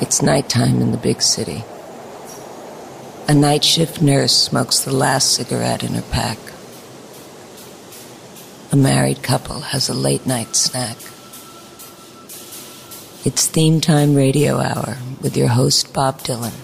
It's nighttime in the big city. A night shift nurse smokes the last cigarette in her pack. A married couple has a late night snack. It's Theme Time Radio Hour with your host, Bob Dylan.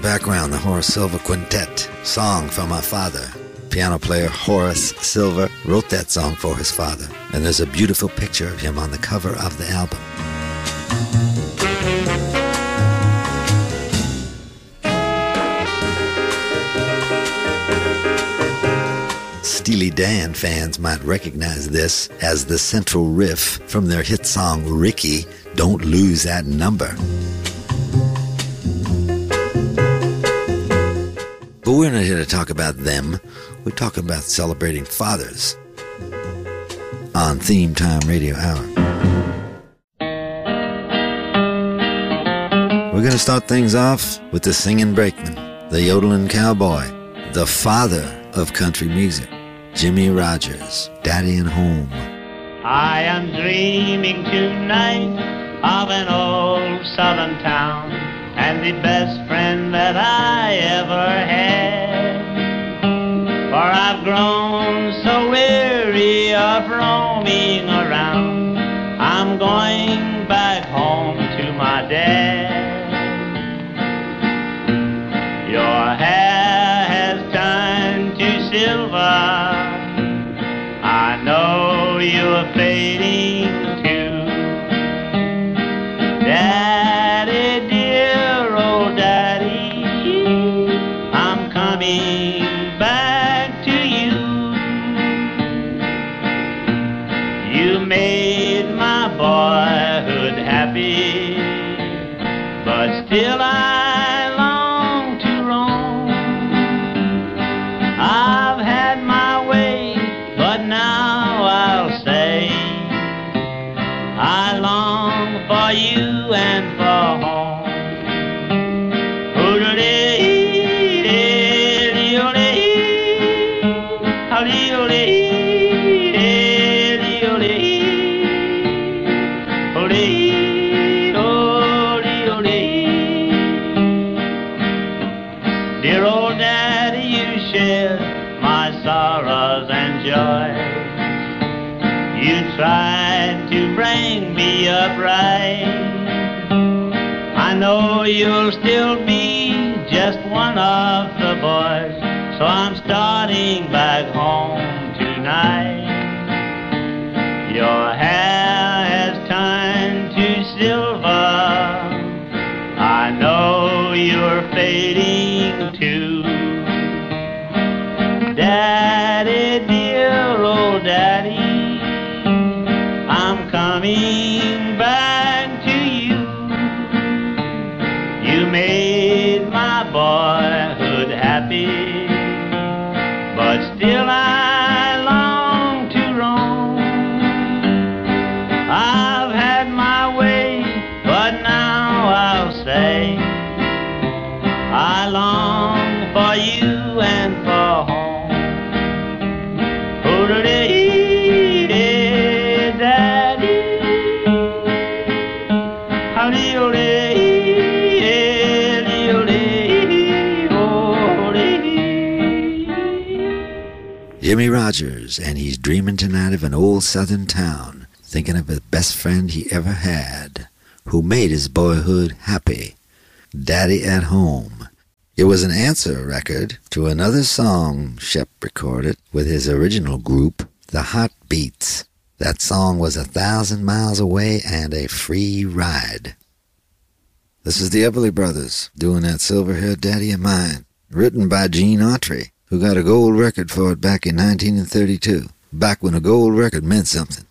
Background, the Horace Silver Quintet, Song for My Father. Piano player Horace Silver wrote that song for his father, and there's a beautiful picture of him on the cover of the album. Steely Dan fans might recognize this as the central riff from their hit song, Ricky, Don't Lose That Number. But we're not here to talk about them. We're talking about celebrating fathers on Theme Time Radio Hour. We're going to start things off with the singing brakeman, the yodeling cowboy, the father of country music, Jimmie Rodgers, Daddy and Home. I am dreaming tonight of an old southern town and the best friend that I ever had. For I've grown so weary of roaming around. I'm going back home to my dad. Your hair has turned to silver. I know you are fading too. Daddy, back to you. You made my boyhood happy, but still I long to roam. I've had my way, but now I'll say I long for you and for home. Tried to bring me upright. I know you'll still be just one of the boys, so I'm starting back home tonight. Your hair has turned to silver. I know you're fading too. Daddy, dear old daddy, coming back to you. You made my boyhood happy, but still I long to roam. I've had my way, but now I'll say I long for you and for home. Oh, today. Jimmie Rodgers, and he's dreaming tonight of an old southern town, thinking of the best friend he ever had, who made his boyhood happy, Daddy at Home. It was an answer record to another song Shep recorded with his original group, The Heartbeats. That song was 1,000 Miles Away and a Free Ride. This is the Everly Brothers doing that Silver-Haired Daddy of Mine, written by Gene Autry, who got a gold record for it back in 1932, back when a gold record meant something.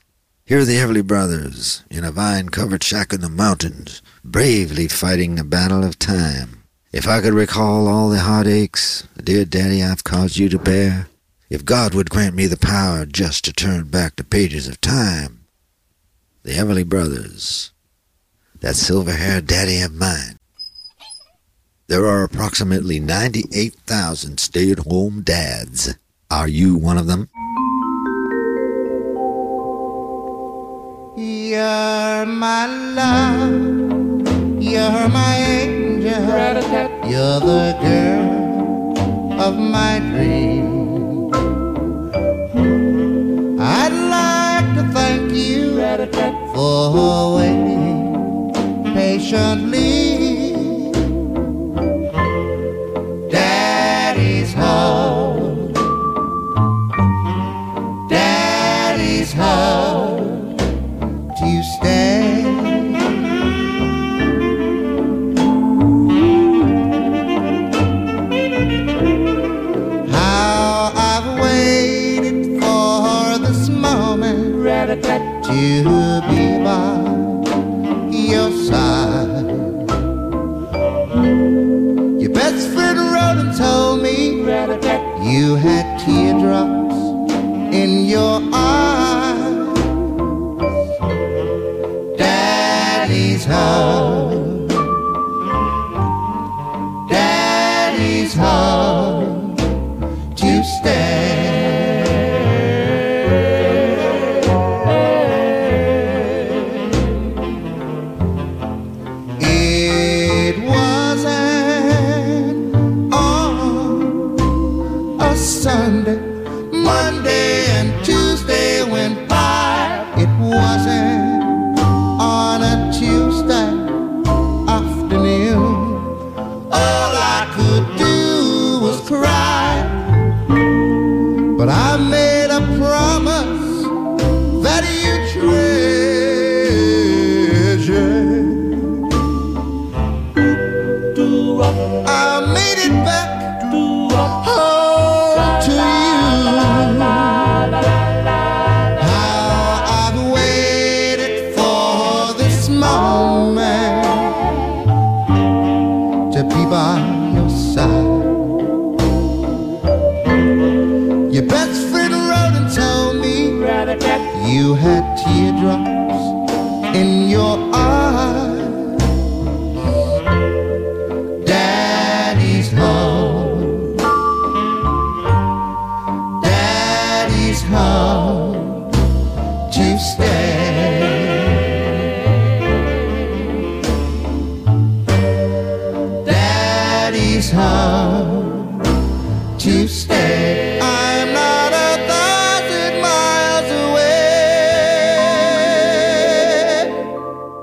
Here are the Everly Brothers in a vine-covered shack in the mountains, bravely fighting the battle of time. If I could recall all the heartaches, dear Daddy, I've caused you to bear, if God would grant me the power just to turn back the pages of time, the Everly Brothers, that silver-haired daddy of mine. There are approximately 98,000 stay-at-home dads. Are you one of them? You're my love, you're my angel, you're the girl of my dream. I'd like to thank you for waiting patiently. Daddy's home, Daddy's home. You stay. How I've waited for this moment to be by your side. Your best friend wrote and told me you had teardrops in your eyes. Home. Daddy's home to stay. It wasn't on a Sunday, Monday and Tuesday went by. It wasn't on a Tuesday afternoon. All I could do was cry, but I made a promise that you treasured. I made it back home to you. By your side, your best friend wrote and told me you had teardrops in your eyes. Daddy's home, Daddy's home to stay. Home to stay. I'm not 1,000 miles away.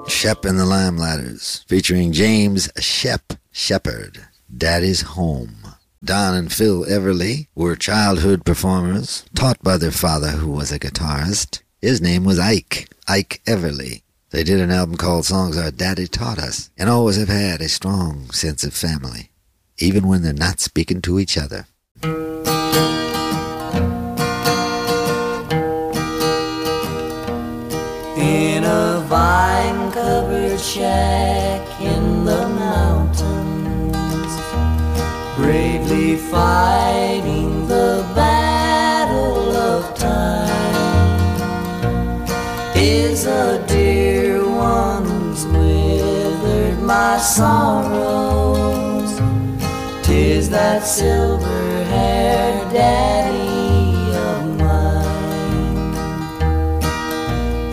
Shep and the Lime Ladders, featuring James Shep Sheppard, Daddy's Home. Don and Phil Everly were childhood performers, taught by their father who was a guitarist. His name was Ike, Ike Everly. They did an album called Songs Our Daddy Taught Us, and always have had a strong sense of family, even when they're not speaking to each other. In a vine-covered shack in the mountains, bravely fighting the battle of time, is a dear one's withered my sorrow. Is that silver-haired daddy of mine?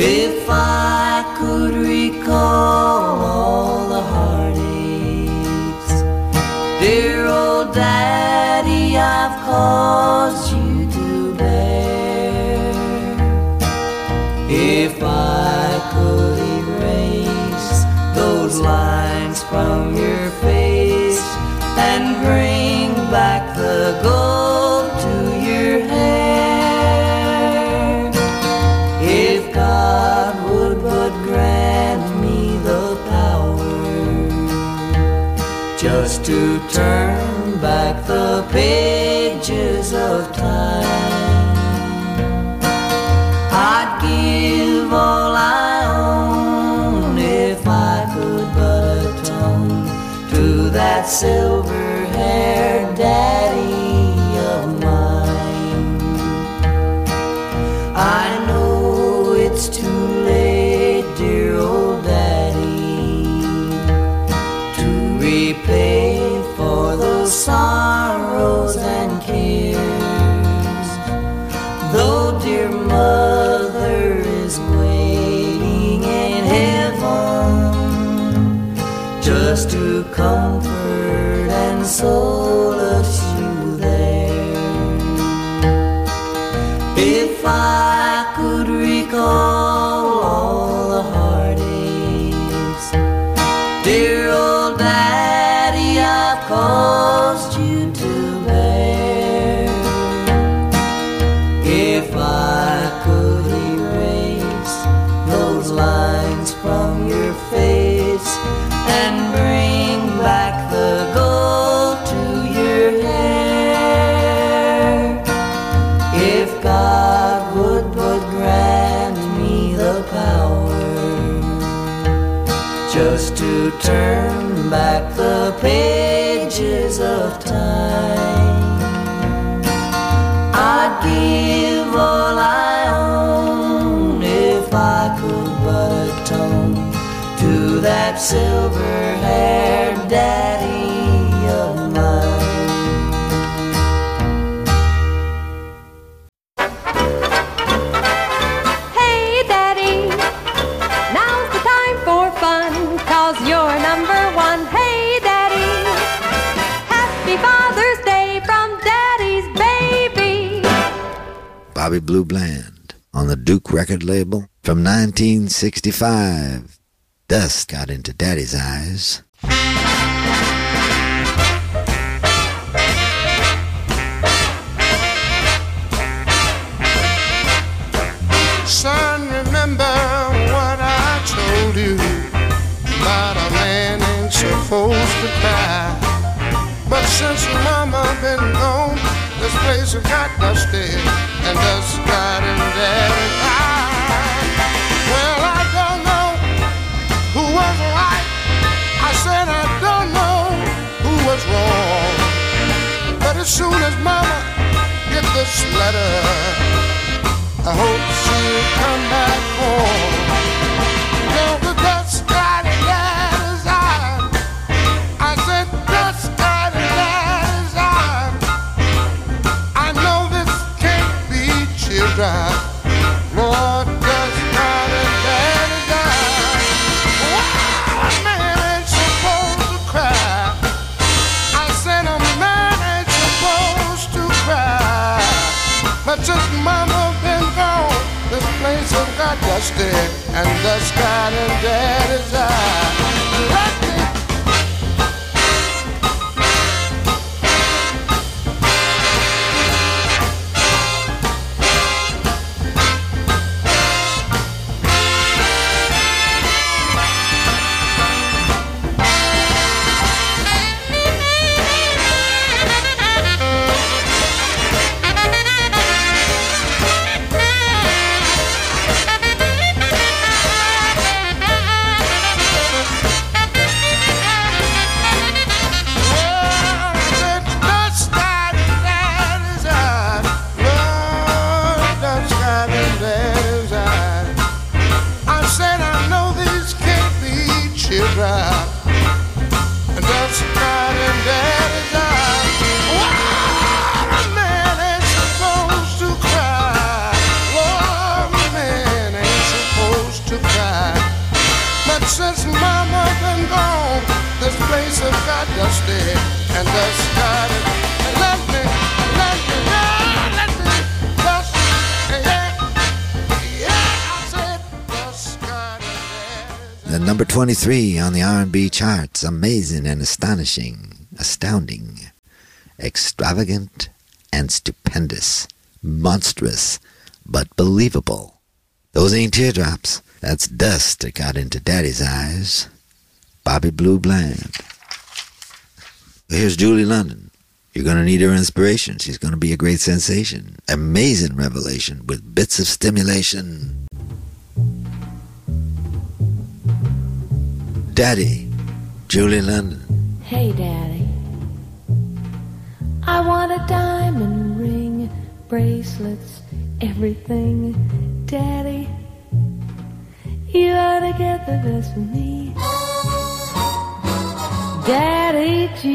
If I could recall all the heartaches, dear old daddy, I've caused you to bear. If I could erase those lines from your face and bring back the gold to your hair, if God would but grant me the power just to turn back the pages of time, I'd give all I own if I could but atone to that silver soul of soothing. If I could recall all the heartaches, dear old daddy, I've caused you to bear. If I could erase those lines from your face and bring back the gold to your hair. If God would but grant me the power just to turn back the pages of time, I'd give all I own if I could but atone to that silver-haired daddy of mine. Hey, daddy, now's the time for fun, 'cause you're number one. Hey, daddy, happy Father's Day from daddy's baby. Bobby Blue Bland on the Duke record label from 1965. Dust got into daddy's eyes. Son, remember what I told you about a man ain't supposed to cry. But since mama been gone, this place has got dusty, and dust got in daddy's eyes. Well, I don't know who was right. I said I don't know who was wrong. But as soon as mama gets this letter, I hope she'll come back home. Now the dust got in daddy's eye. I said dust got in daddy's eye. I know this can't be children. Lord, dust got in daddy's eye. Since mama been gone, this place has got dusty, and dust got in daddy's eye. Dusty. The number 23 on the R&B charts, amazing and astonishing, astounding, extravagant and stupendous, monstrous but believable. Those ain't teardrops. That's dust that got into daddy's eyes. Bobby Blue Bland. Here's Julie London. You're going to need her inspiration. She's going to be a great sensation. Amazing revelation with bits of stimulation. Daddy, Julie London. Hey, Daddy. I want a diamond ring, bracelets, everything. Daddy, you ought to get the best for me. Daddy G,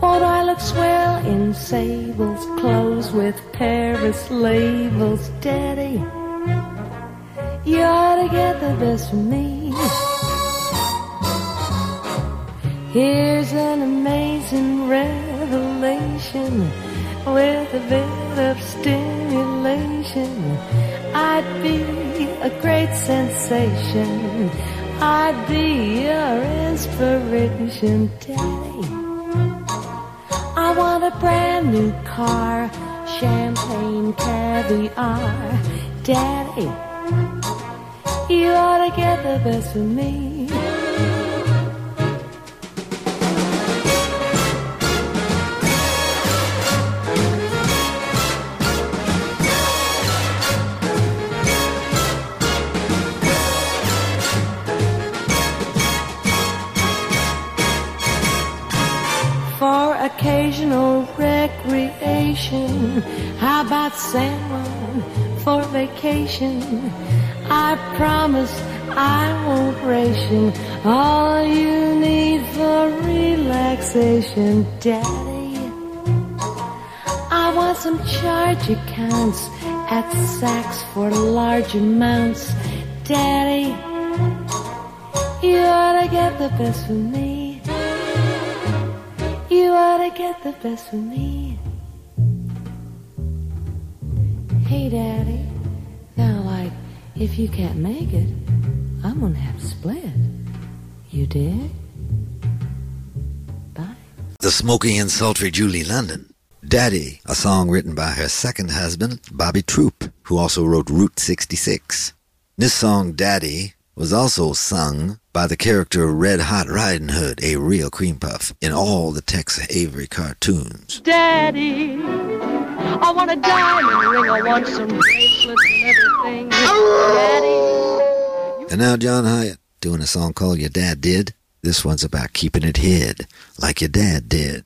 won't I look swell in sables, clothes with Paris labels? Daddy, you ought to get the best from me. Here's an amazing revelation with a bit of stimulation. I'd be a great sensation. I'd be your inspiration, Daddy. I want a brand new car, champagne caviar, Daddy. You ought to get the best for me. Occasional recreation. How about San Juan for vacation? I promise I won't ration. All you need for relaxation, Daddy. I want some charge accounts at Saks for large amounts, Daddy. You ought to get the best for me. You ought to get the best for me. Hey, Daddy. Now, like, if you can't make it, I'm gonna have to split. You dig? Bye. The smoky and sultry Julie London. Daddy, a song written by her second husband, Bobby Troup, who also wrote Route 66. This song, Daddy, was also sung by the character Red Hot Riding Hood, a real cream puff, in all the Tex Avery cartoons. Daddy, I want a diamond ring, I want some bracelets and everything. Daddy. And now John Hyatt, doing a song called Your Dad Did. This one's about keeping it hid, like your dad did.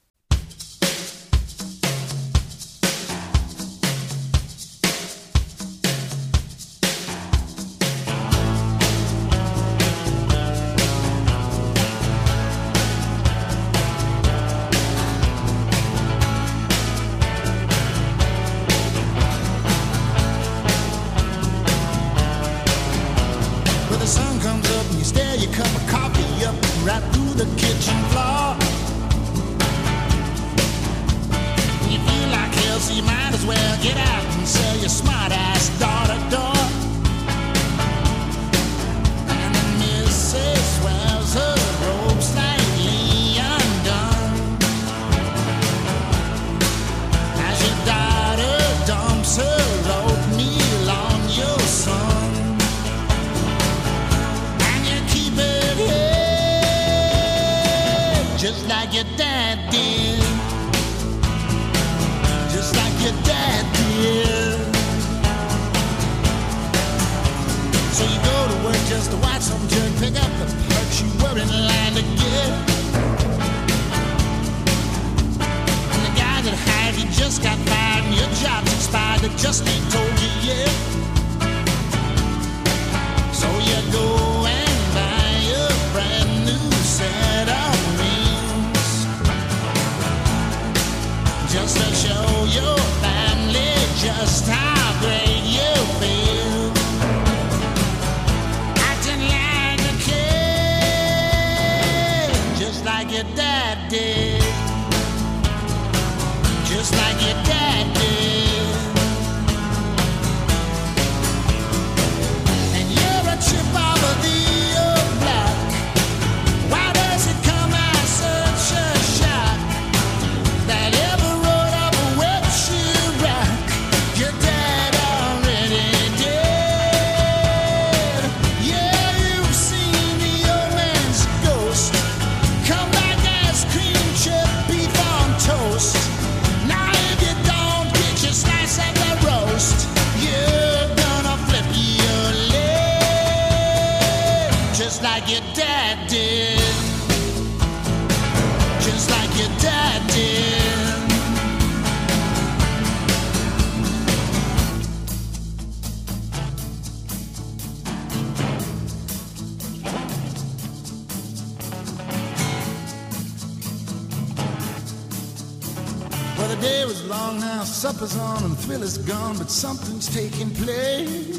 Supper's on and the thrill is gone, but something's taking place.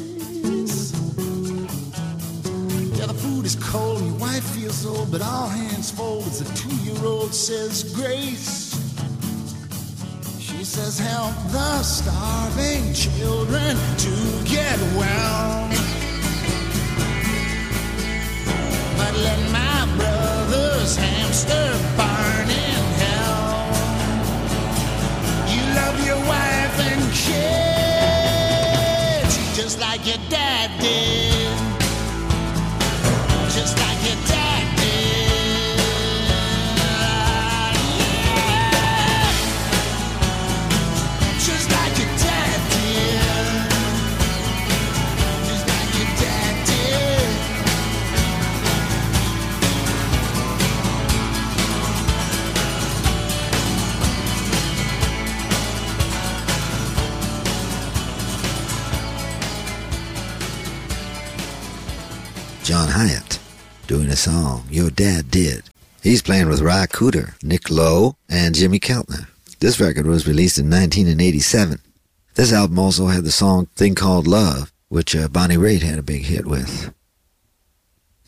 Yeah, the food is cold and your wife feels old, but all hands fold as the 2-year-old says grace. She says help the starving children to get well. But let my brother's hamster burn in hell. You love your wife and kids just like your dad did. Just like your dad did, yeah. Just like your dad did. Just like your dad did. John Hyatt doing a song, Your Dad Did. He's playing with Ry Cooder, Nick Lowe, and Jimmy Keltner. This record was released in 1987. This album also had the song Thing Called Love, which Bonnie Raitt had a big hit with.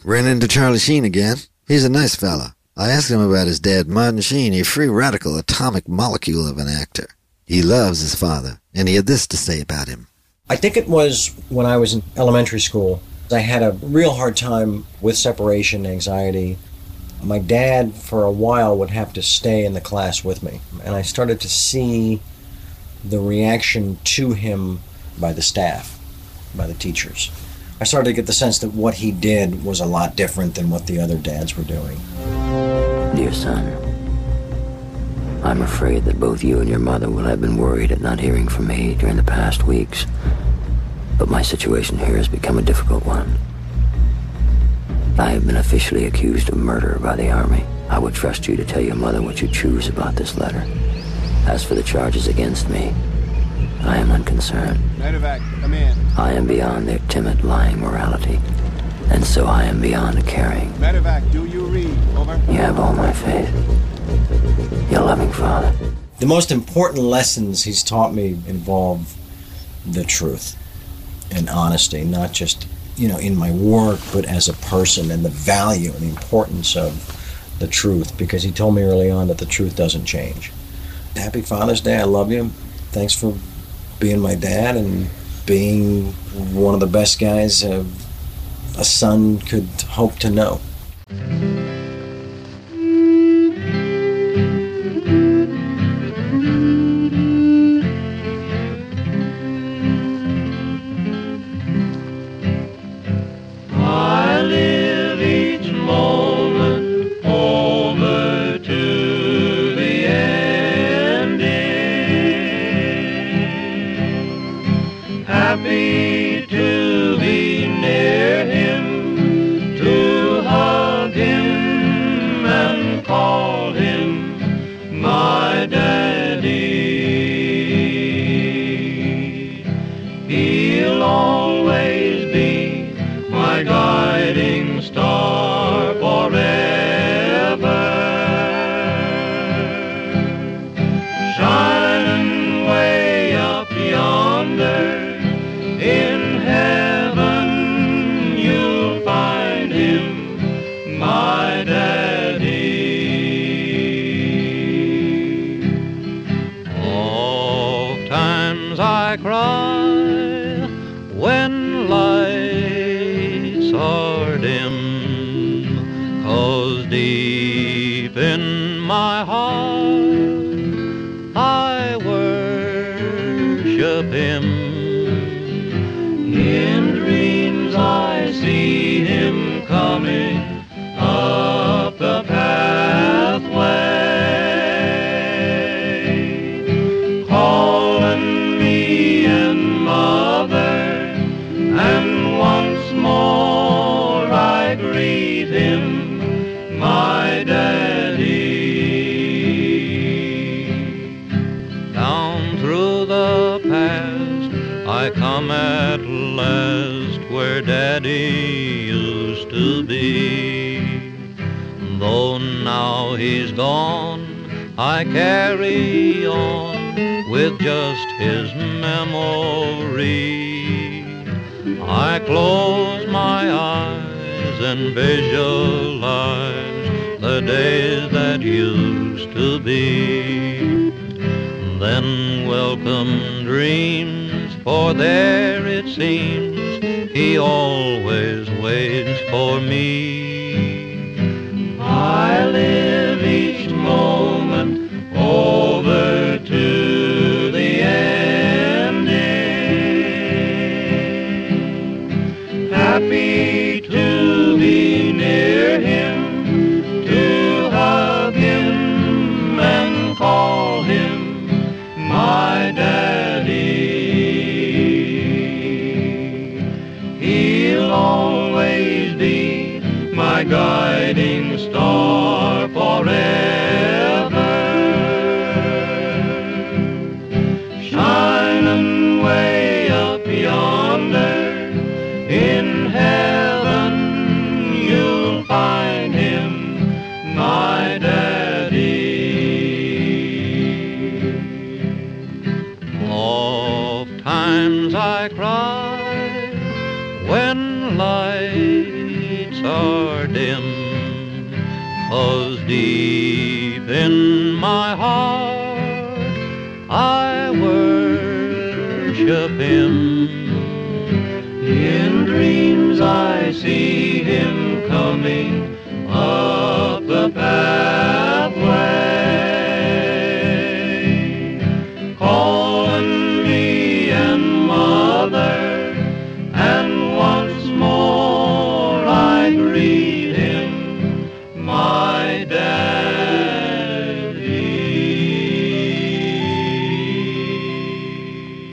Ran into Charlie Sheen again. He's a nice fella. I asked him about his dad, Martin Sheen, a free radical atomic molecule of an actor. He loves his father, and he had this to say about him. I think it was when I was in elementary school, I had a real hard time with separation anxiety. My dad, for a while, would have to stay in the class with me. And I started to see the reaction to him by the staff, by the teachers. I started to get the sense that what he did was a lot different than what the other dads were doing. Dear son, I'm afraid that both you and your mother will have been worried at not hearing from me during the past weeks. But my situation here has become a difficult one. I have been officially accused of murder by the Army. I would trust you to tell your mother what you choose about this letter. As for the charges against me, I am unconcerned. Medevac, come in. I am beyond their timid, lying morality, and so I am beyond caring. Medevac, do you read? Over. You have all my faith. Your loving father. The most important lessons he's taught me involve the truth and honesty, not just, you know, in my work, but as a person, and the value and the importance of the truth, because he told me early on that the truth doesn't change. Happy Father's Day. I love you. Thanks for being my dad and being one of the best guys a son could hope to know. I carry on with just his memory. I close my eyes and visualize the days that used to be. Then welcome dreams, for there it seems he always waits for me. I live each moment over to the ending, happy to be near him, to hug him and call him my daddy. He'll always be my guiding star forever, shining way up yonder in heaven. You'll find him, my daddy. Oft times I cry when lights are dim, 'cause deep in my heart I worship him. In dreams I see him coming up the pathway, calling me and mother.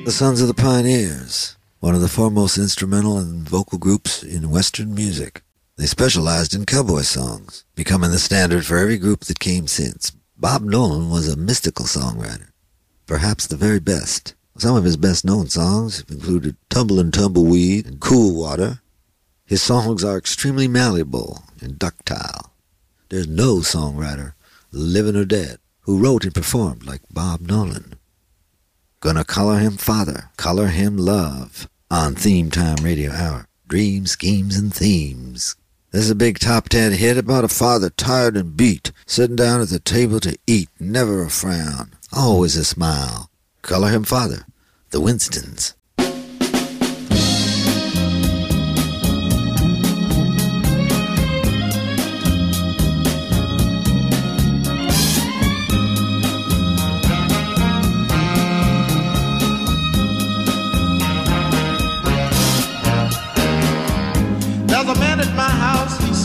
The Sons of the Pioneers, one of the foremost instrumental and vocal groups in Western music. They specialized in cowboy songs, becoming the standard for every group that came since. Bob Nolan was a mystical songwriter, perhaps the very best. Some of his best-known songs included Tumblin' Tumbleweed and Cool Water. His songs are extremely malleable and ductile. There's no songwriter, living or dead, who wrote and performed like Bob Nolan. Gonna color him father, color him love, on Theme Time Radio Hour. Dreams, schemes, and themes. This is a big top 10 hit about a father tired and beat, sitting down at the table to eat. Never a frown, always a smile. Color him father, the Winstons.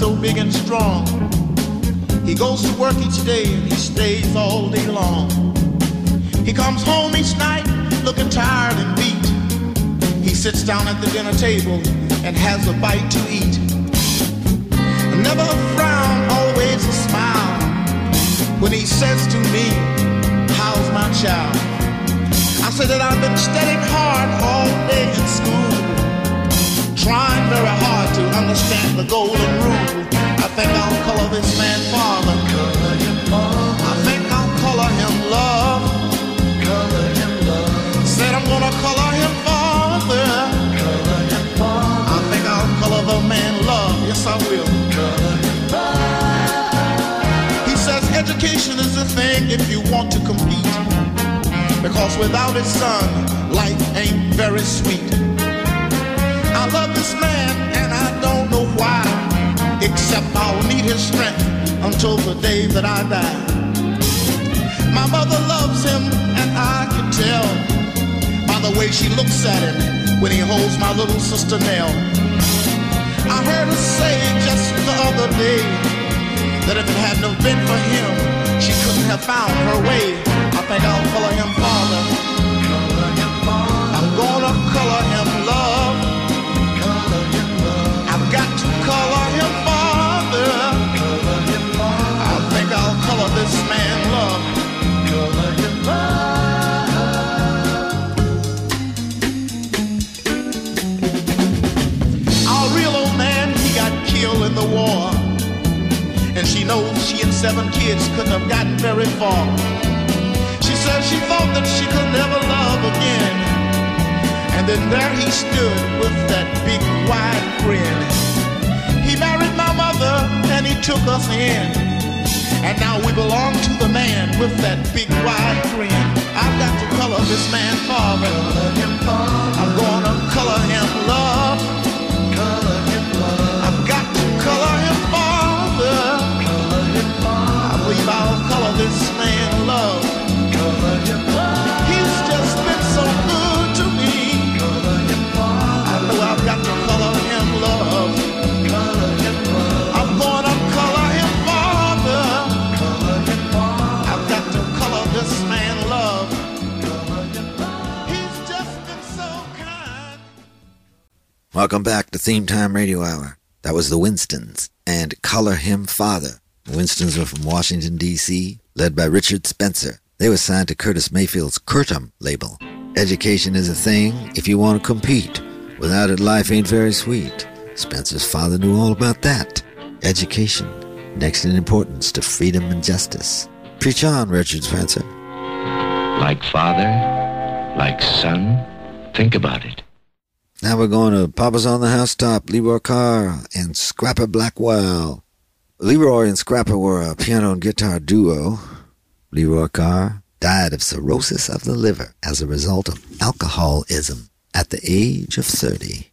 So big and strong, he goes to work each day and he stays all day long. He comes home each night looking tired and beat. He sits down at the dinner table and has a bite to eat. Never a frown, always a smile, when he says to me, how's my child? I say that I've been studying hard all day in school, trying very hard to understand the golden rule. I think I'll color this man father. Color him father. I think I'll color him love. Color him love. Said I'm gonna color him father. Color him father. I think I'll color the man love. Yes, I will. Color him father. He says education is the thing if you want to compete, because without it, son, life ain't very sweet. I love this man and I don't know why, except I'll need his strength until the day that I die. My mother loves him and I can tell by the way she looks at him when he holds my little sister Nell. I heard her say just the other day that if it hadn't have been for him, she couldn't have found her way. I think I'll color him father. I'm gonna color him love. Got to color him father. Color him father. I think I'll color this man love. Color him love. Our real old man, he got killed in the war, and she knows she and 7 kids couldn't have gotten very far. She said she thought that she could never love again, and then there he stood with that big wide grin. He married my he took us in, and now we belong to the man with that big wide grin. I've got to color this man father. I'm gonna color him love. I've got to color him father. I believe I'll color this man love. He's just been so good to me. I know I've got to color him love. Welcome back to Theme Time Radio Hour. That was the Winstons and Color Him Father. The Winstons were from Washington, D.C., led by Richard Spencer. They were signed to Curtis Mayfield's Curtum label. Education is a thing if you want to compete. Without it, life ain't very sweet. Spencer's father knew all about that. Education, next in importance to freedom and justice. Preach on, Richard Spencer. Like father, like son, think about it. Now we're going to Papa's on the Housetop, Leroy Carr and Scrapper Blackwell. Leroy and Scrapper were a piano and guitar duo. Leroy Carr died of cirrhosis of the liver as a result of alcoholism at the age of 30.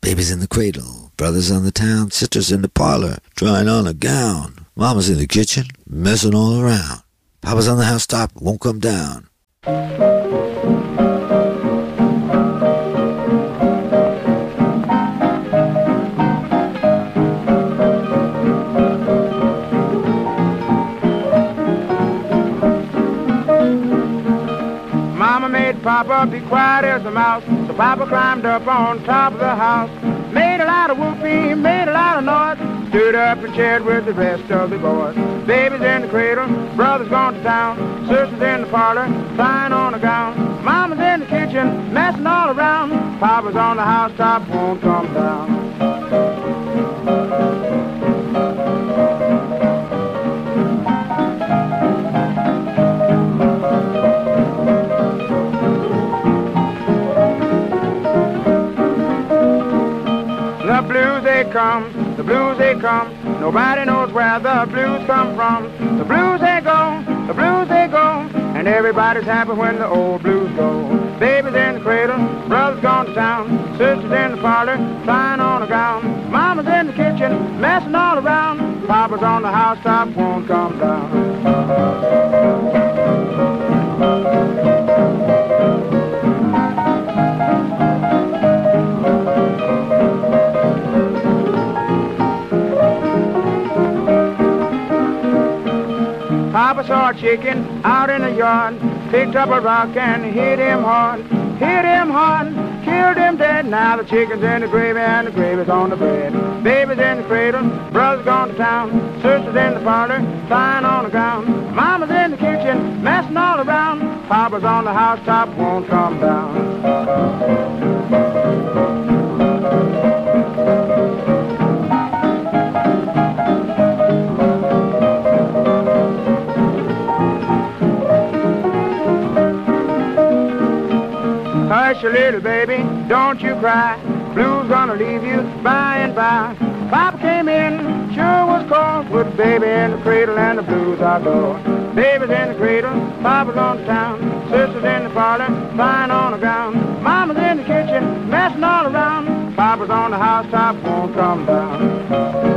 Babies in the cradle, brothers on the town, sisters in the parlor, trying on a gown, mama's in the kitchen, messing all around. Papa's on the Housetop, won't come down. Papa, be quiet as a mouse. So Papa climbed up on top of the house, made a lot of whooping, made a lot of noise, stood up and shared with the rest of the boys. Babies in the cradle, brothers gone to town, sisters in the parlor, flying on the gown, mama's in the kitchen, messing all around. Papa's on the housetop, won't come down. Come, the blues they come, nobody knows where the blues come from. The blues they go, the blues they go, and everybody's happy when the old blues go. Babies in the cradle, brothers gone to town, sisters in the parlor, flying on the ground, mama's in the kitchen, messing all around. Papa's on the housetop, won't come down. Papa saw a chicken out in the yard, picked up a rock and hit him hard, killed him dead. Now the chicken's in the gravy and the gravy's on the bread. Baby's in the cradle, brother's gone to town, sister's in the parlor, flying on the ground, mama's in the kitchen, messing all around. Papa's on the housetop, won't come down. Hush, your little baby, don't you cry. Blues gonna leave you by and by. Papa came in, sure was cold, with the baby in the cradle and the blues are gone. Baby's in the cradle, Papa's on the town, sister's in the parlor, flying on the ground, mama's in the kitchen, messing all around. Papa's on the housetop, won't come down.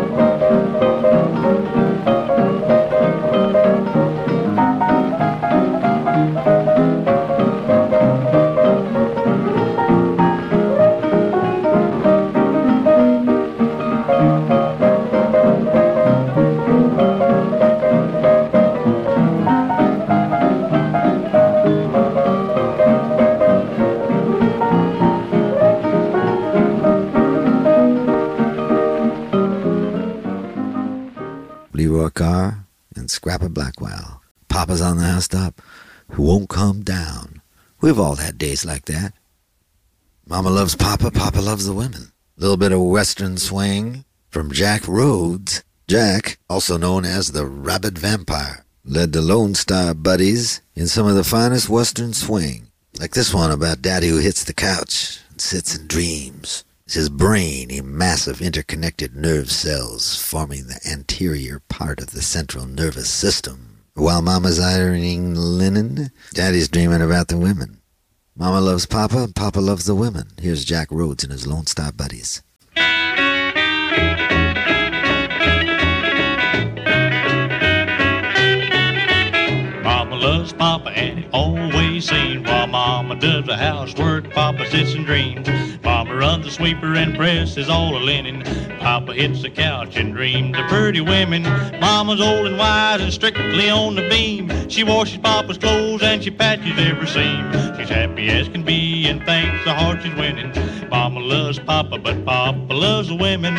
Car and Scrapper Blackwell. Papa's on the housetop, who won't come down. We've all had days like that. Mama loves Papa, Papa loves the women. A little bit of Western swing from Jack Rhodes. Jack, also known as the Rabbit Vampire, led the Lone Star Buddies in some of the finest Western swing, like this one about Daddy who hits the couch and sits and dreams. is his brain, a mass of interconnected nerve cells forming the anterior part of the central nervous system. While Mama's ironing linen, Daddy's dreaming about the women. Mama loves Papa, and Papa loves the women. Here's Jack Rhodes and his Lone Star Buddies. Mama loves Papa and it always seems, while Mama does the housework, Papa sits and dreams. Mama runs the sweeper and presses all the linen. Papa hits the couch and dreams of pretty women. Mama's old and wise and strictly on the beam. She washes Papa's clothes and she patches every seam. She's happy as can be and thanks the heart she's winning. Mama loves Papa, but Papa loves the women.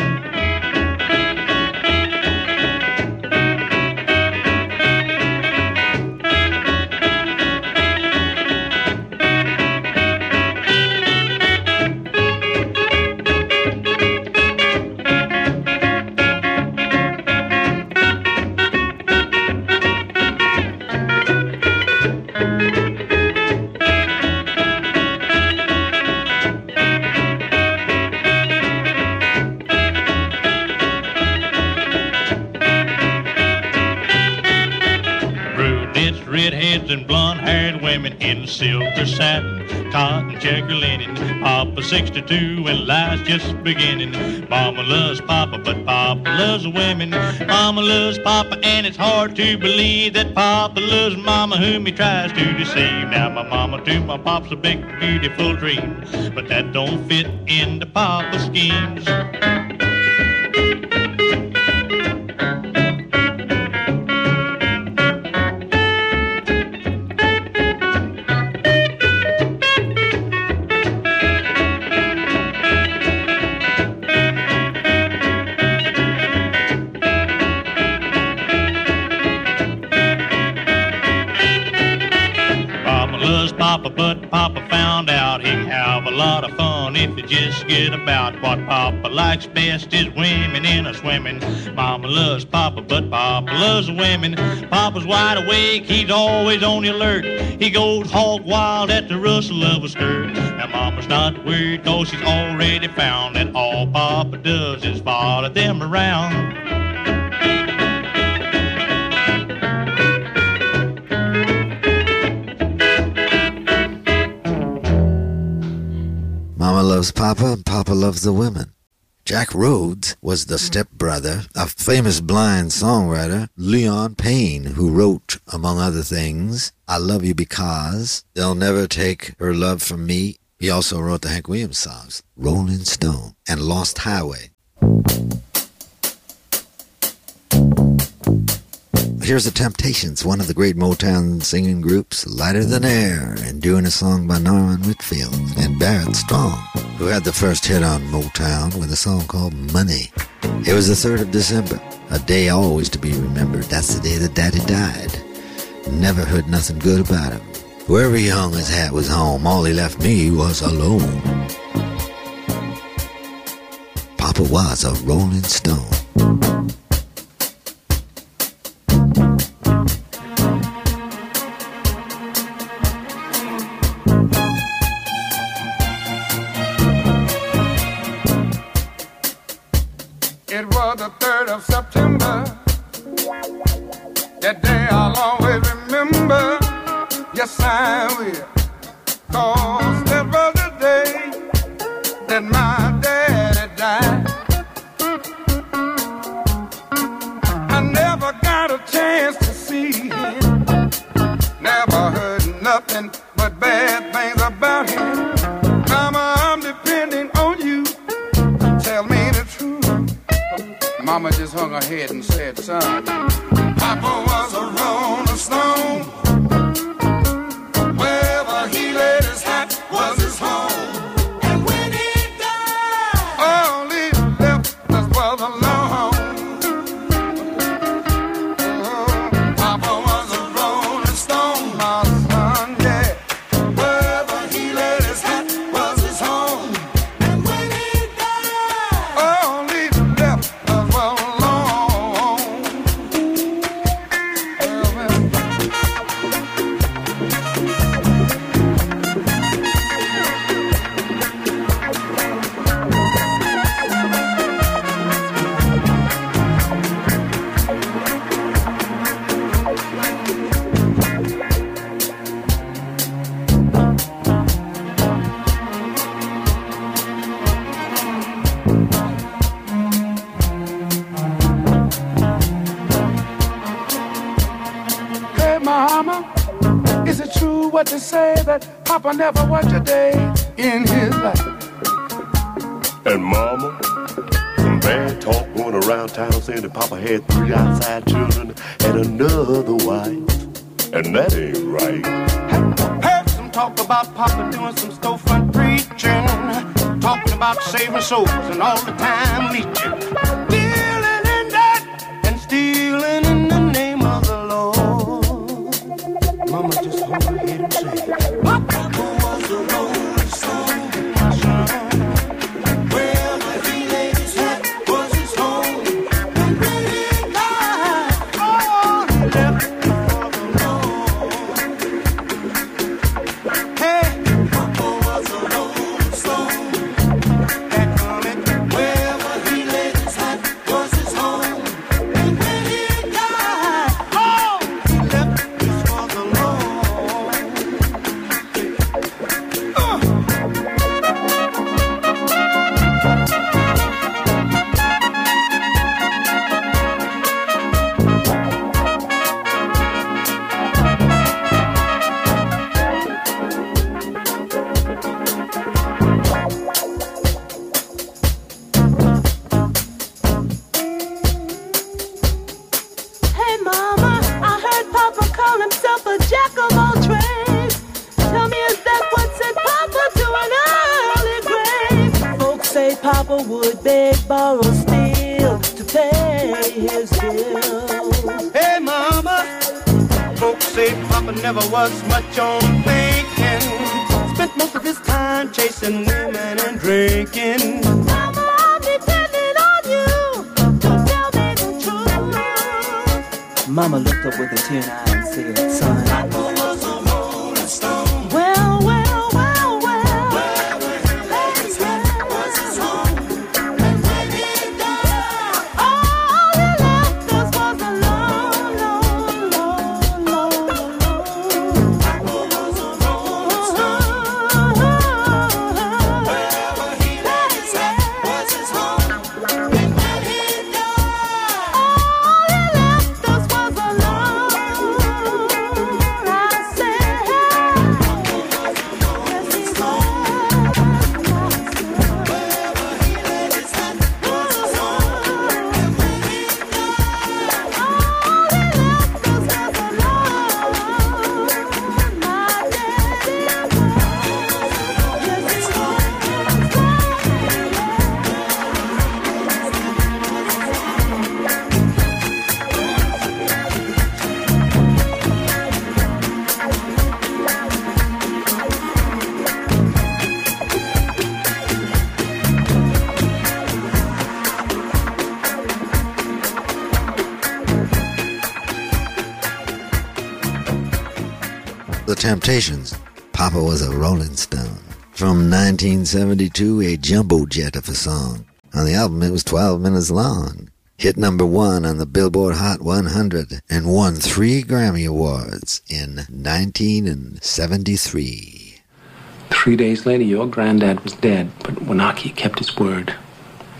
And blonde-haired women in silk or satin, cotton, checker linen. Papa 62 and life's just beginning. Mama loves Papa, but Papa loves women. Mama loves Papa, and it's hard to believe that Papa loves Mama, whom he tries to deceive. Now my mama to my Pop's a big, beautiful dream, but that don't fit into Papa's schemes. But Papa found out he can have a lot of fun if you just get about. What Papa likes best is women in a swimming. Mama loves Papa, but Papa loves women. Papa's wide awake, he's always on the alert. He goes hog wild at the rustle of a skirt. Now Mama's not worried, cause she's already found that all Papa does is follow them around. Mama loves Papa, and Papa loves the women. Jack Rhodes was the stepbrother of famous blind songwriter Leon Payne, who wrote, among other things, I Love You Because, They'll Never Take Her Love From Me. He also wrote the Hank Williams songs, Rolling Stone, and Lost Highway. Here's the Temptations, one of the great Motown singing groups, Lighter Than Air, and doing a song by Norman Whitfield and Barrett Strong, who had the first hit on Motown with a song called Money. It was the 3rd of December, a day always to be remembered. That's the day that Daddy died. Never heard nothing good about him. Wherever he hung his hat was home. All he left me was alone. Papa was a rolling stone. It was the 3rd of September, that day I'll always remember. Yes, I will, cause that was the day that my daddy died. I never got a chance to see him, never heard nothing but bad things about him. Mama, I'm depending on you, tell me the truth. Mama just hung her head and said, son, Papa was a rolling stone. Wherever he laid his hat was his home. And when he died, all he left us was alone. Oh, Papa was a rolling stone, my son, yeah. Wherever he laid his hat was his home. And when he died, all he left us was alone. Papa never watched a day in his life. And Mama, some bad talk going around town saying that Papa had 3 outside children and another wife. And that ain't right. Heard some talk about Papa doing some storefront preaching, talking about saving souls and all the time leeching, dealing in debt and stealing in the name of the Lord. Mama just hold her head and say, Papa! Temptations, Papa Was a Rolling Stone. From 1972, a jumbo jet of a song. On the album, it was 12 minutes long. Hit number 1 on the Billboard Hot 100 and won 3 Grammy Awards in 1973. 3 days later, your granddad was dead, but Wanaki kept his word.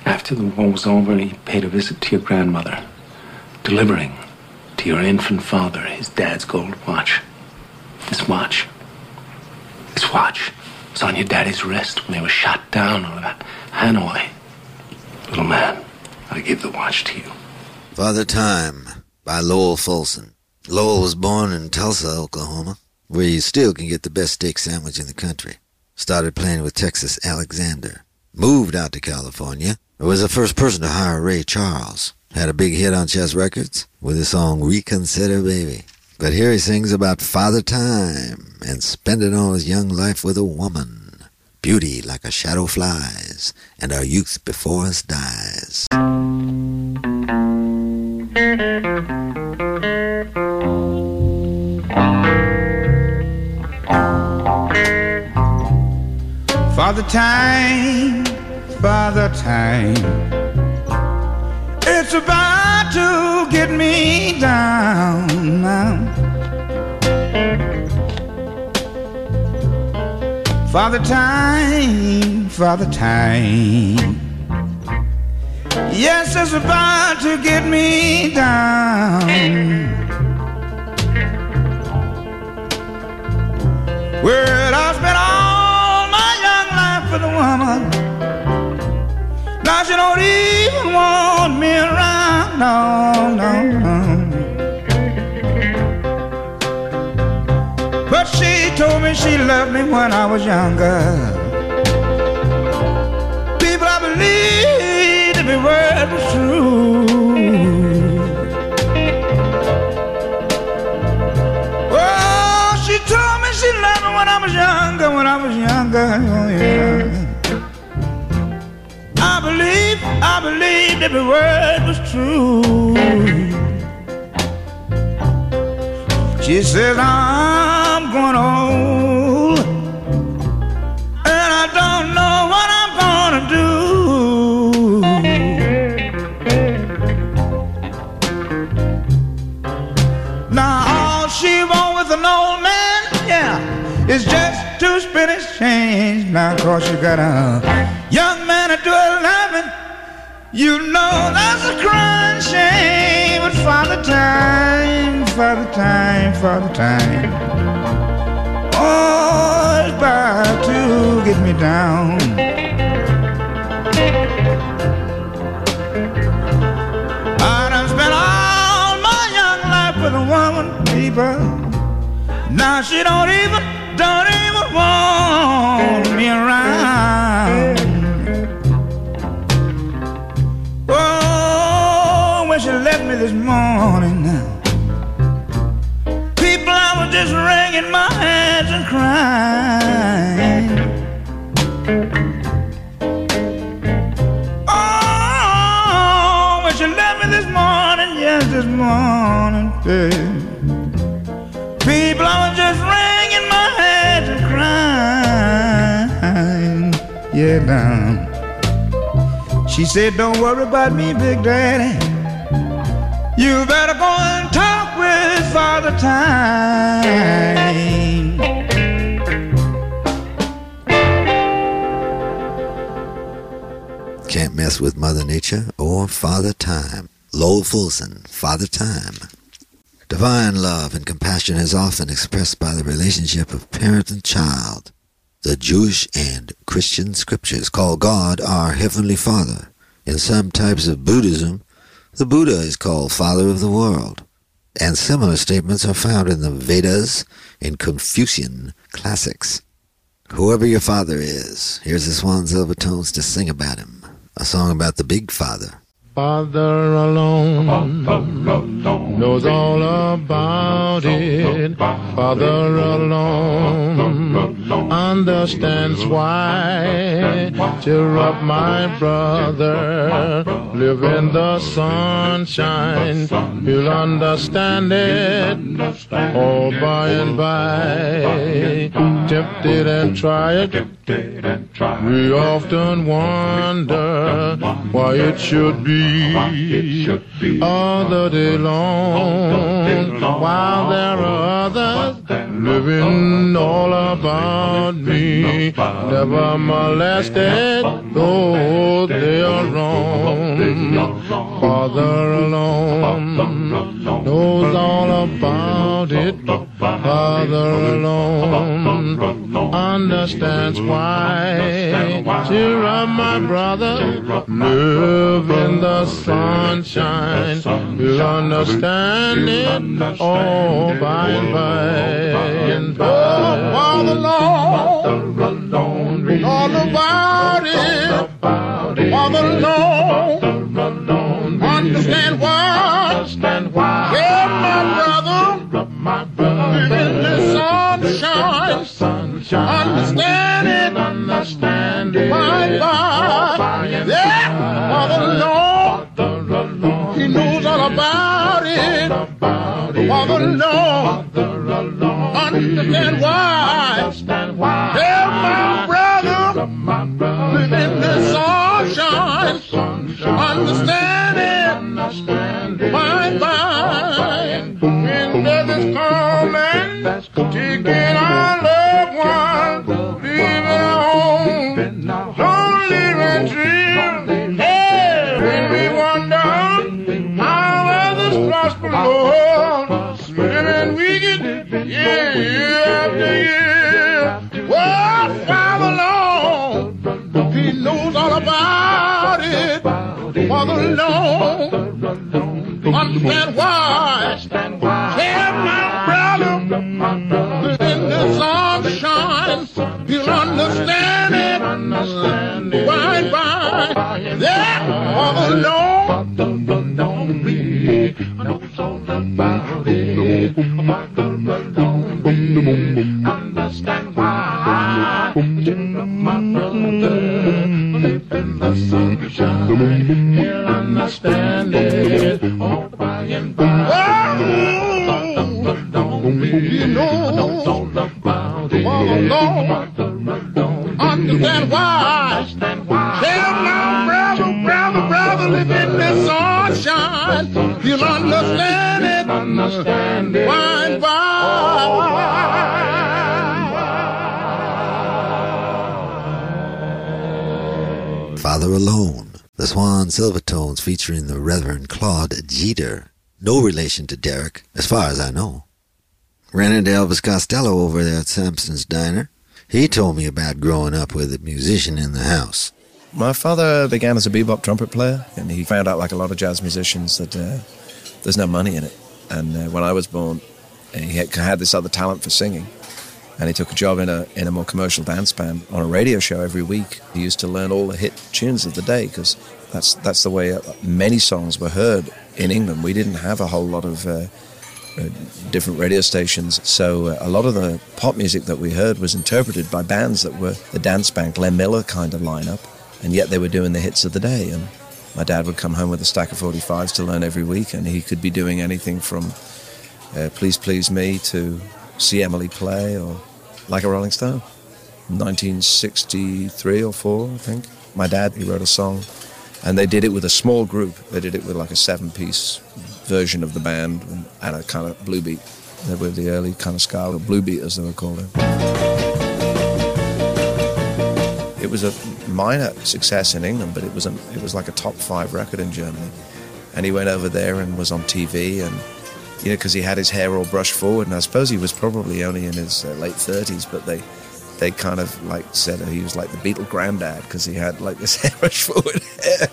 After the war was over, he paid a visit to your grandmother, delivering to your infant father his dad's gold watch. This watch was on your daddy's wrist when they were shot down over Hanoi. Little man, I give the watch to you. Father Time by Lowell Fulson. Lowell was born in Tulsa, Oklahoma, where you still can get the best steak sandwich in the country. Started playing with Texas Alexander. Moved out to California. Was the first person to hire Ray Charles. Had a big hit on Chess Records with the song Reconsider Baby. But here he sings about Father Time and spending all his young life with a woman. Beauty like a shadow flies, and our youth before us dies. Father Time, Father Time, it's about to get me down now. Father Time, Father Time, yes, it's about to get me down. Well, I spent all my young life with a woman. Now she don't even want me around. No, no, no. But she told me she loved me when I was younger. Every word was true. Oh, she told me she loved me when I was younger, when I was younger. Oh, yeah. I believed every word was true. She said, I'm growing old, and I don't know what I'm gonna do. It's just to spin his change. Now, of course, you got a young man to do a loving. You know that's a crying shame. But Father Time, Father Time, Father Time, oh, it's about to get me down. I done spent all my young life with a woman, people. Now she don't even want me around. Oh, when she left me this morning, people, I was just wringing my hands and crying. Oh, when she left me this morning, yes, this morning, babe. People, I was just wringing. Yeah, down. She said, don't worry about me, Big Daddy. You better go and talk with Father Time. Can't mess with Mother Nature or Father Time. Lowell Fulson, Father Time. Divine love and compassion is often expressed by the relationship of parent and child. The Jewish and Christian scriptures call God our Heavenly Father. In some types of Buddhism, the Buddha is called Father of the World. And similar statements are found in the Vedas and Confucian classics. Whoever your father is, here's the Swan Silver Tones to sing about him. A song about the big father. Father alone knows all about it. Father alone understands why. Cheer up, my brother, live in the sunshine. You'll understand it all by and by. Tempted and tried, we often wonder why it should be all the day long, while there are others living all about me, never molested though they are wrong. Father alone knows all about it. Father alone understands why. Cheer up, my brother, live in the sunshine. You'll understand it all by and by. And all alone, all about it. All alone, understand why. Yeah, my brother, live in the sunshine. Understand it by and by. Yeah, Father alone, he knows all about it. Father alone. Understand why. Yeah, my brother, live in the sunshine. Understand it by and by. When death is calling, taking our loved ones, leaving our home, don't leave and dream. Hey, when we wonder how others prosper, Lord, living wicked, yeah, year after year. and watched. Kept my brother in the sunshine. You'll understand it. Bye bye. They're all alone. Don't be no soul about it. My brother, don't be. Understand why. My brother. In the sunshine, he'll understand it all by and by. Don't be, you know, don't about it. Understand why? Tell my brother, live in the sunshine. He'll understand it by and by. Father Alone, the Swan Silvertones featuring the Reverend Claude Jeter, no relation to Derek, as far as I know. Ran into Elvis Costello over there at Samson's Diner. He told me about growing up with a musician in the house. My father began as a bebop trumpet player, and he found out, like a lot of jazz musicians, that there's no money in it. And when I was born, he had this other talent for singing. And he took a job in a more commercial dance band on a radio show every week. He used to learn all the hit tunes of the day because that's the way many songs were heard in England. We didn't have a whole lot of different radio stations, so a lot of the pop music that we heard was interpreted by bands that were the dance band, Glenn Miller kind of lineup, and yet they were doing the hits of the day. And my dad would come home with a stack of 45s to learn every week, and he could be doing anything from Please Please Me to See Emily Play or Like a Rolling Stone. 1963 or 4, I think. My dad, he wrote a song, and they did it with a small group. They did it with like a 7-piece version of the band and a kind of blue beat. They were the early kind of ska, or blue beat as they were called it. It was a minor success in England, but it was like a top 5 record in Germany. And he went over there and was on TV and, you know, because he had his hair all brushed forward, and I suppose he was probably only in his late 30s, but they kind of like said he was like the Beatle granddad because he had like this hair brushed forward hair.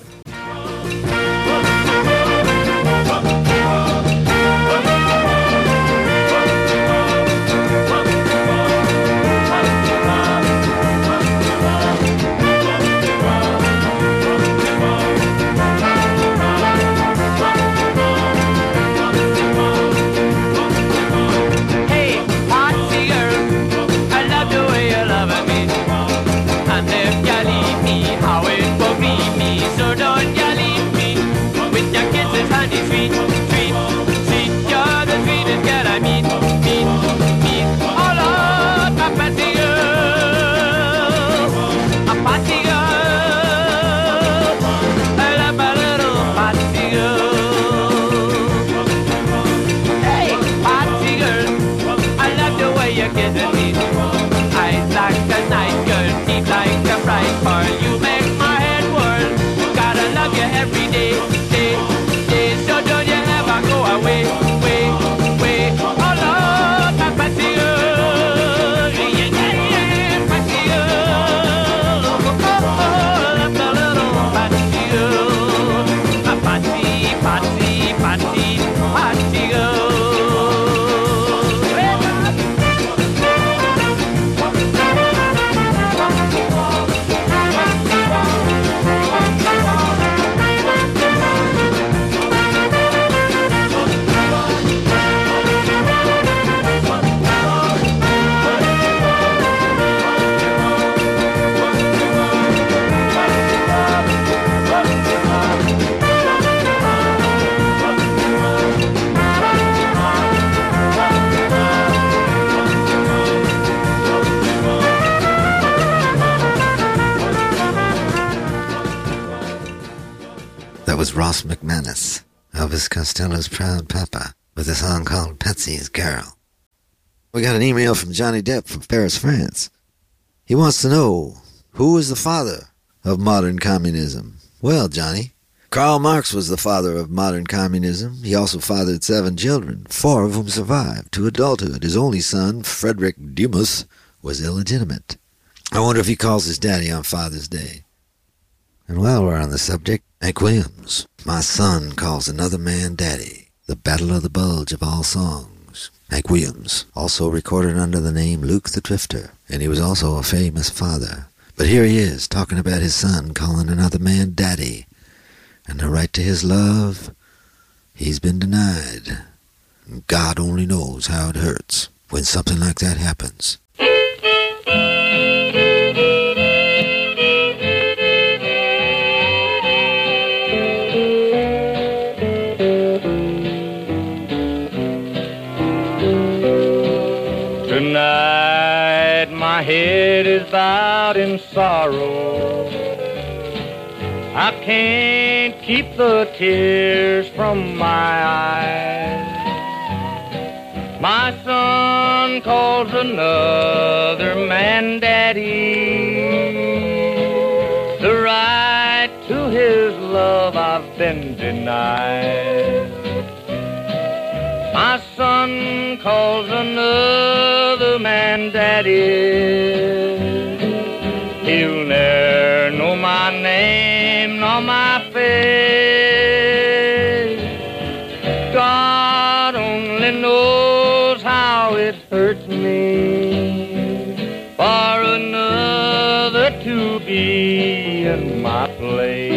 Costello's proud papa with a song called Patsy's Girl. We got an email from Johnny Depp from Paris, France. He wants to know, who is the father of modern communism? Well, Johnny, Karl Marx was the father of modern communism. He also fathered 7 children, 4 of whom survived to adulthood. His only son, Frederick Dumas, was illegitimate. I wonder if he calls his daddy on Father's Day. And while we're on the subject, Hank Williams, My Son Calls Another Man Daddy, The Battle of the Bulge of all songs. Hank Williams, also recorded under the name Luke the Drifter, and he was also a famous father. But here he is, talking about his son, calling another man daddy, and the right to his love, he's been denied. God only knows how it hurts when something like that happens. Tonight my head is bowed in sorrow. I can't keep the tears from my eyes. My son calls another man daddy. The right to his love I've been denied. My son calls another man daddy. He'll never know my name nor my face. God only knows how it hurts me for another to be in my place.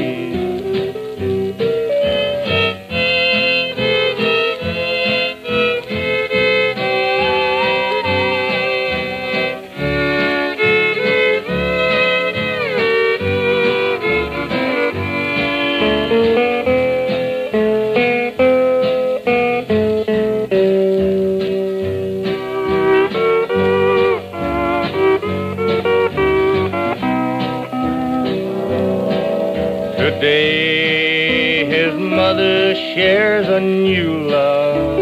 Shares a new love.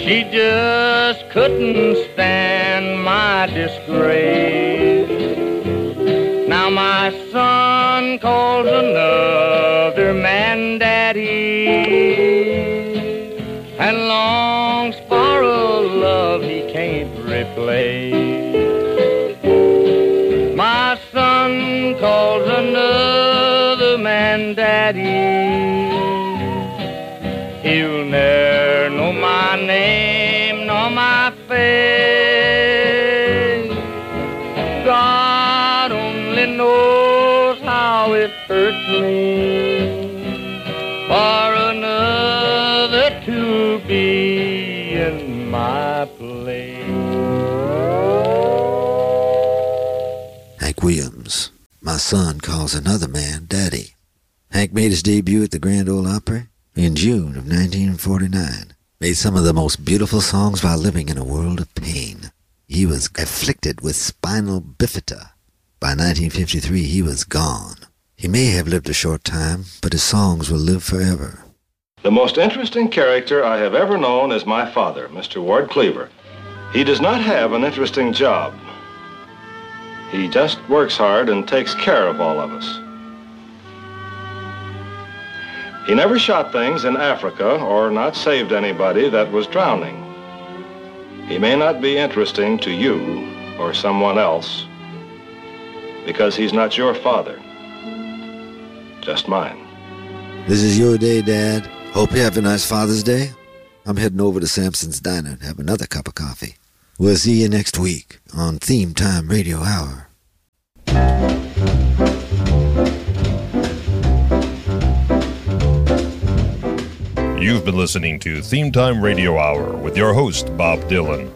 She just couldn't stand my disgrace. Now my son calls another man daddy, and longs for a love he can't replace. My son calls another man daddy. You'll never know my name nor my face. God only knows how it hurts me for another to be in my place. Hank Williams, my son calls another man daddy. Hank made his debut at the Grand Ole Opry in June of 1949, made some of the most beautiful songs while living in a world of pain. He was afflicted with spinal bifida. By 1953, he was gone. He may have lived a short time, but his songs will live forever. The most interesting character I have ever known is my father, Mr. Ward Cleaver. He does not have an interesting job. He just works hard and takes care of all of us. He never shot things in Africa or not saved anybody that was drowning. He may not be interesting to you or someone else because he's not your father, just mine. This is your day, Dad. Hope you have a nice Father's Day. I'm heading over to Samson's Diner and have another cup of coffee. We'll see you next week on Theme Time Radio Hour. You've been listening to Theme Time Radio Hour with your host, Bob Dylan.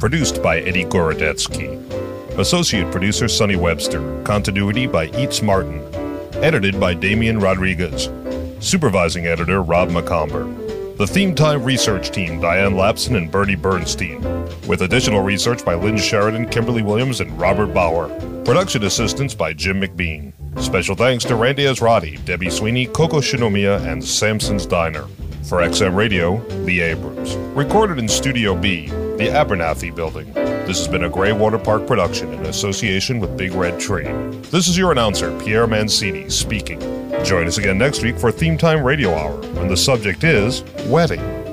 Produced by Eddie Gorodetsky. Associate producer, Sonny Webster. Continuity by Eats Martin. Edited by Damian Rodriguez. Supervising editor, Rob McComber. The Theme Time research team, Diane Lapson and Bernie Bernstein. With additional research by Lynn Sheridan, Kimberly Williams, and Robert Bauer. Production assistance by Jim McBean. Special thanks to Randy Azradi, Debbie Sweeney, Coco Shinomiya, and Samson's Diner. For XM Radio, Lee Abrams. Recorded in Studio B, the Abernathy Building. This has been a Greywater Park production in association with Big Red Tree. This is your announcer, Pierre Mancini, speaking. Join us again next week for Theme Time Radio Hour, when the subject is wedding.